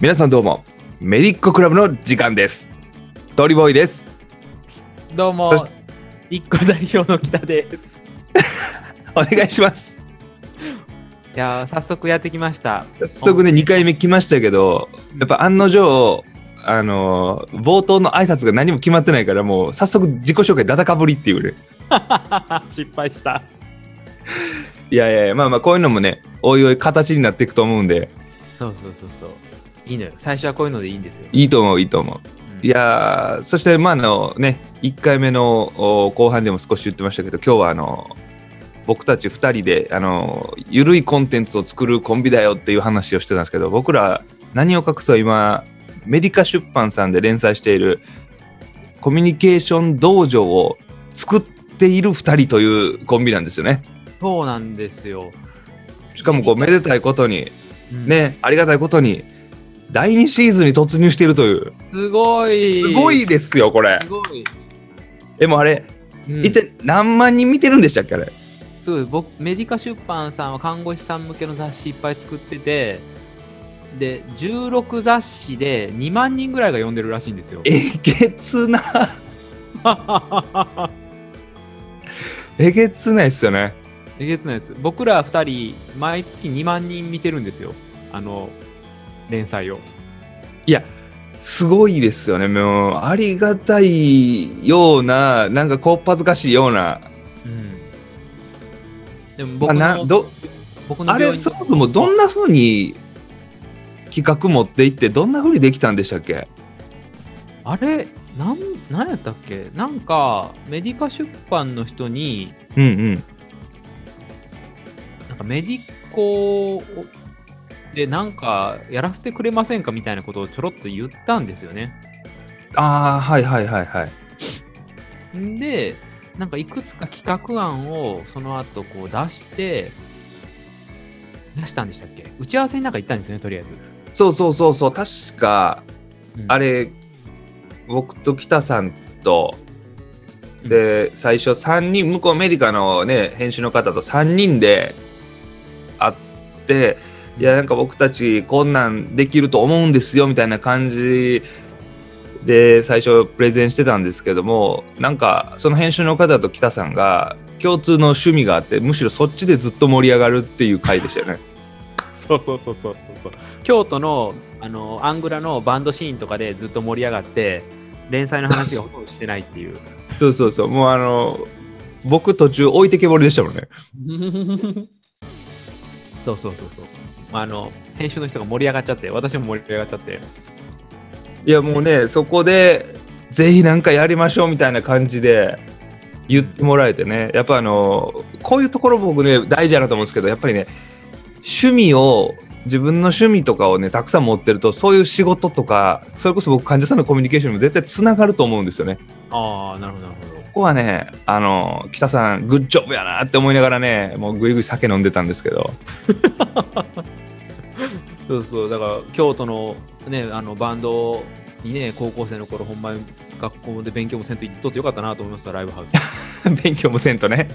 皆さんどうも、メリッコクラブの時間です。トリボーイです。どうも、一個代表の北です。お願いします。いや、早速やってきました。早速ね、2回目来ましたけど、やっぱ案の定冒頭の挨拶が何も決まってないから、もう早速自己紹介ダダかぶりっていうね。失敗した。いやいやいや、まあこういうのもね、おいおい形になっていくと思うんで。そう、いいのよ。最初はこういうのでいいんですよ。いいと思う、うん。いやー、そしてね、1回目の後半でも少し言ってましたけど、今日は僕たち2人でゆるいコンテンツを作るコンビだよっていう話をしてたんですけど、僕ら何を隠そう、今メディカ出版さんで連載しているコミュニケーション道場を作っている2人というコンビなんですよね。そうなんですよ。しかもこうめでたいことに、うん、ね、ありがたいことに第2シーズンに突入しているという。すごいですよ、これ。すごい。でもあれ、一体何万人見てるんでしたっけ、あれ。そうです。僕、メディカ出版さんは看護師さん向けの雑誌いっぱい作ってて、で16雑誌で2万人ぐらいが読んでるらしいんですよ。えげつな。えげつないっすよね。えげつないです。僕ら2人毎月2万人見てるんですよ、連載を。いや、すごいですよね。もうありがたいような、なんかこっぱずかしいような、うん、でも僕のあれ、そもそもどんな風に企画持っていって、どんな風にできたんでしたっけ、あれ。なんやったっけ。なんかメディカ出版の人に、うんうん、メディコでなんかやらせてくれませんかみたいなことをちょろっと言ったんですよね。ああ、はい。で、なんかいくつか企画案をその後こう出したんでしたっけ。打ち合わせになんか行ったんですよね、とりあえず。そう、確か、あれ、僕と北さんとで、最初3人、向こうメディカのね、編集の方と3人であって、いや、なんか僕たちこんなんできると思うんですよみたいな感じで最初プレゼンしてたんですけども、なんかその編集の方と北さんが共通の趣味があって、むしろそっちでずっと盛り上がるっていう回でしたよね。そう、京都のアングラのバンドシーンとかでずっと盛り上がって、連載の話をほとんどしてないっていう。そう、もう僕途中置いてけぼりでしたもんね。そう、編集の人が盛り上がっちゃって、私も盛り上がっちゃって、いや、もうね、そこでぜひなんかやりましょうみたいな感じで言ってもらえてね。やっぱこういうところ僕ね、大事だなと思うんですけど、やっぱりね、自分の趣味とかをね、たくさん持ってると、そういう仕事とか、それこそ僕、患者さんのコミュニケーションにも絶対つながると思うんですよね。ああ、なるほど。ここはね、北さんグッジョブやなって思いながらね、もうぐいぐい酒飲んでたんですけど。そう、だから京都のね、バンドにね、高校生の頃、ほんまに学校で勉強もせんと行っとってよかったなと思いました、ライブハウス。勉強もせんとね。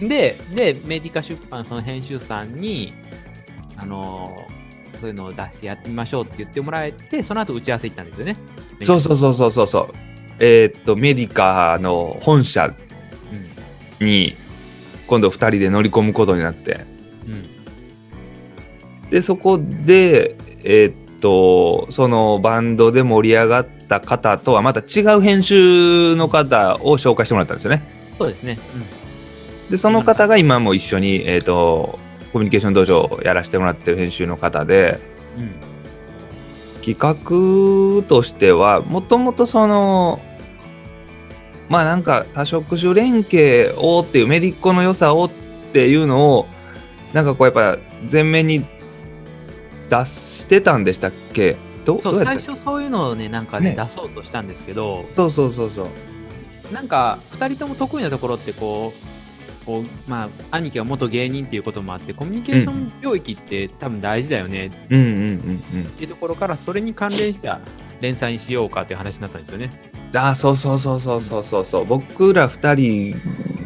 で、メディカ出版その編集さんにそういうのを出してやってみましょうって言ってもらえて、その後打ち合わせ行ったんですよね。そう、メディカの本社に今度2人で乗り込むことになって、うん、でそこでそのバンドで盛り上がった方とはまた違う編集の方を紹介してもらったんですよね。そうですね、うん、でその方が今も一緒にコミュニケーション道場をやらせてもらってる編集の方で、うん、企画としてはもともとなんか多職種連携をっていう、メディコの良さをっていうのをなんかこうやっぱ前面に出してたんでしたっけ。どうやったっけ。最初そういうのをね、なんかね、出そうとしたんですけど、そう、なんか2人とも得意なところってこう兄貴は元芸人っていうこともあって、コミュニケーション領域って多分大事だよねっていうところから、それに関連した連載にしようかっていう話になったんですよね。ああ、そう、僕ら2人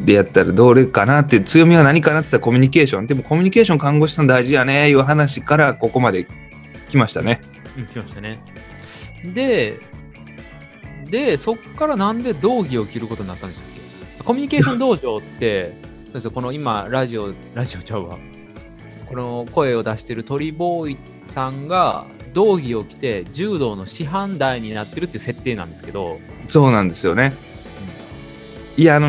でやったらどれかなって、強みは何かなって言ったらコミュニケーション。でもコミュニケーション看護師さん大事やねいう話からここまで来ましたね。来ましたね。で、そっからなんで道着を着ることになったんでしたっけ？コミュニケーション道場って、そうですよ、この今、ラジオちゃうわ。この声を出してる鳥ボーイさんが道着を着て柔道の師範代になってるっていう設定なんですけど。そうなんですよね。いや、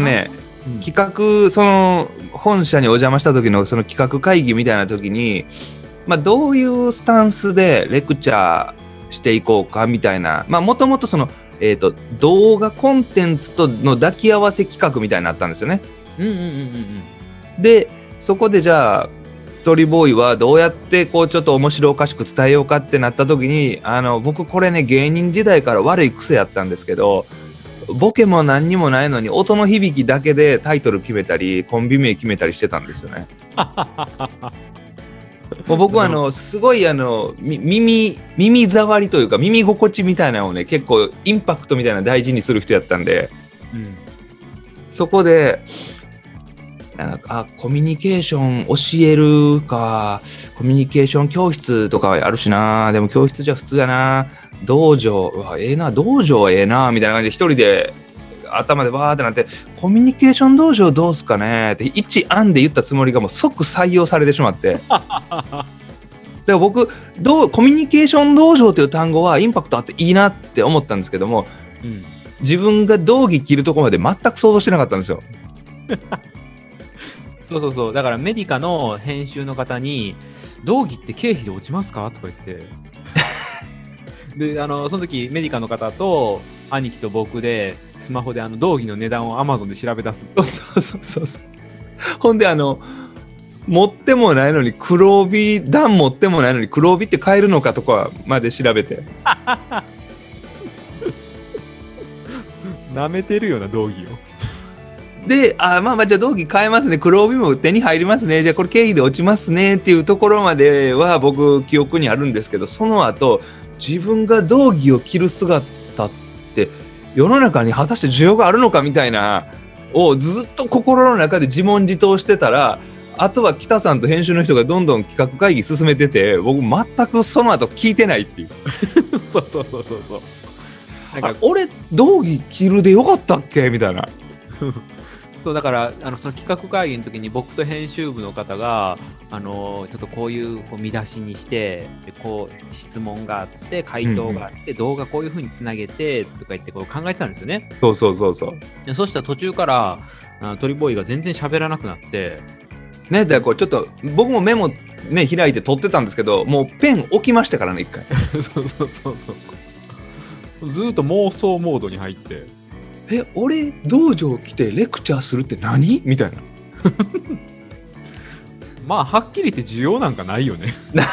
企画、その本社にお邪魔した時のその企画会議みたいな時に、まあ、どういうスタンスでレクチャーしていこうかみたいな、まあ、もともとその、動画コンテンツとの抱き合わせ企画みたいになったんですよね。で、そこでじゃあ鳥ボーイはどうやってこうちょっと面白おかしく伝えようかってなった時に、僕これね、芸人時代から悪い癖やったんですけど、ボケも何にもないのに音の響きだけでタイトル決めたりコンビ名決めたりしてたんですよね。もう僕はすごい耳障りというか耳心地みたいなのをね、結構インパクトみたいなの大事にする人やったんで、そこでコミュニケーション教えるか、コミュニケーション教室とかあるしな、でも教室じゃ普通やな、道場は道場ええなみたいな感じで一人で頭でわーってなって、コミュニケーション道場どうすかねって一案で言ったつもりがもう即採用されてしまってでも僕コミュニケーション道場という単語はインパクトあっていいなって思ったんですけども、自分が道着着るとこまで全く想像してなかったんですよ。そうだからメディカの編集の方に道着って経費で落ちますかとか言ってで、その時メディカの方と兄貴と僕でスマホで道着の値段をアマゾンで調べ出す。そうほんで持ってもないのに黒帯段持ってもないのに黒帯って買えるのかとかまで調べてなめてるような道着をで、まあじゃあ道着買えますね、黒帯も手に入りますね、じゃあこれ経費で落ちますねっていうところまでは僕記憶にあるんですけど、その後自分が道着を着る姿って世の中に果たして需要があるのかみたいなをずっと心の中で自問自答してたら、あとは北さんと編集の人がどんどん企画会議進めてて、僕全くその後聞いてないっていうそう俺道着着るでよかったっけみたいなそうだからその企画会議の時に僕と編集部の方がちょっとこういう見出しにして、でこう質問があって回答があって、動画こういう風につなげてとか言ってこう考えてたんですよね。そうそしたら途中から鳥ボーイが全然喋らなくなってね。だからこうちょっと僕もメモね開いて撮ってたんですけど、もうペン置きましたからね一回そうずっと妄想モードに入って、俺道場来てレクチャーするって何みたいなまあはっきり言って需要なんかないよねだって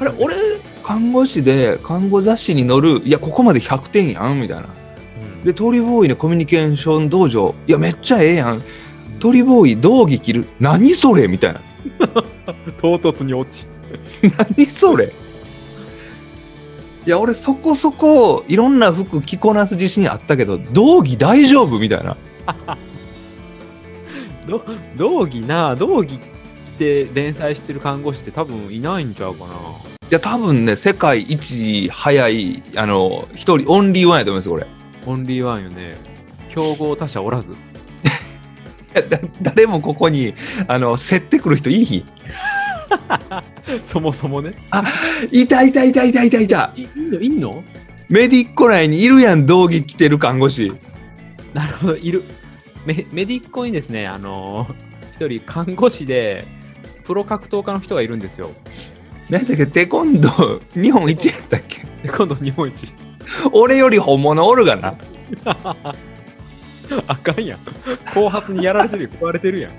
あれ俺看護師で看護雑誌に載る、いやここまで100点やんみたいな、で鳥ボーイのコミュニケーション道場、いやめっちゃええやん、鳥ボーイ道着着る何それみたいな唐突に落ち何それ、いや俺そこそこいろんな服着こなす自信あったけど道着大丈夫みたいな道着着て連載してる看護師って多分いないんちゃうかな。いや多分ね、世界一早い一人オンリーワンやと思います。これオンリーワンよね、競合他社おらず誰もここに競ってくる人いい日そもそもね、いたいんのメディッコ内にいるやん、道着着てる看護師。なるほど、いる。メディッコにですね、一人看護師でプロ格闘家の人がいるんですよ。なんだっけ、テコンド日本一やったっけ。テコンド日本一俺より本物おるがなあかんやん、後発にやられてるよ壊れてるやん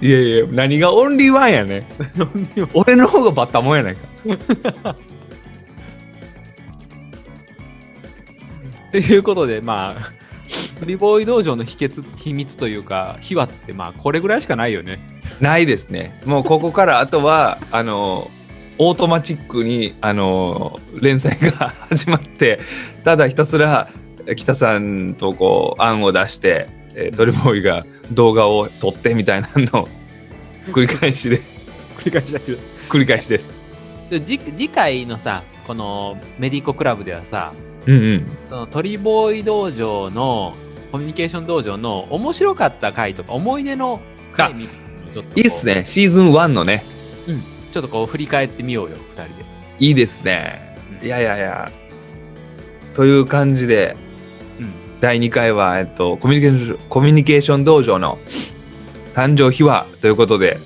いやいや、何がオンリーワンやね俺の方がバッタもんやないかということで、まあ鳥ボーイ道場の秘密というか秘話ってまあこれぐらいしかないよね。ないですね。もうここからあとはオートマチックに連載が始まって、ただひたすら北さんとこう案を出して鳥ボーイが動画を撮ってみたいなのを繰り返しです次回のさ、このメディコクラブではさ、うんうん、そのトリボーイ道場のコミュニケーション道場の面白かった回とか思い出の回みたいな、ちょっといいっすね、シーズン1のね、うん、ちょっとこう振り返ってみようよ2人で。いいですね、うん、いやいやいや、という感じで、うん、第2回は、コミュニケーション道場の誕生秘話ということで、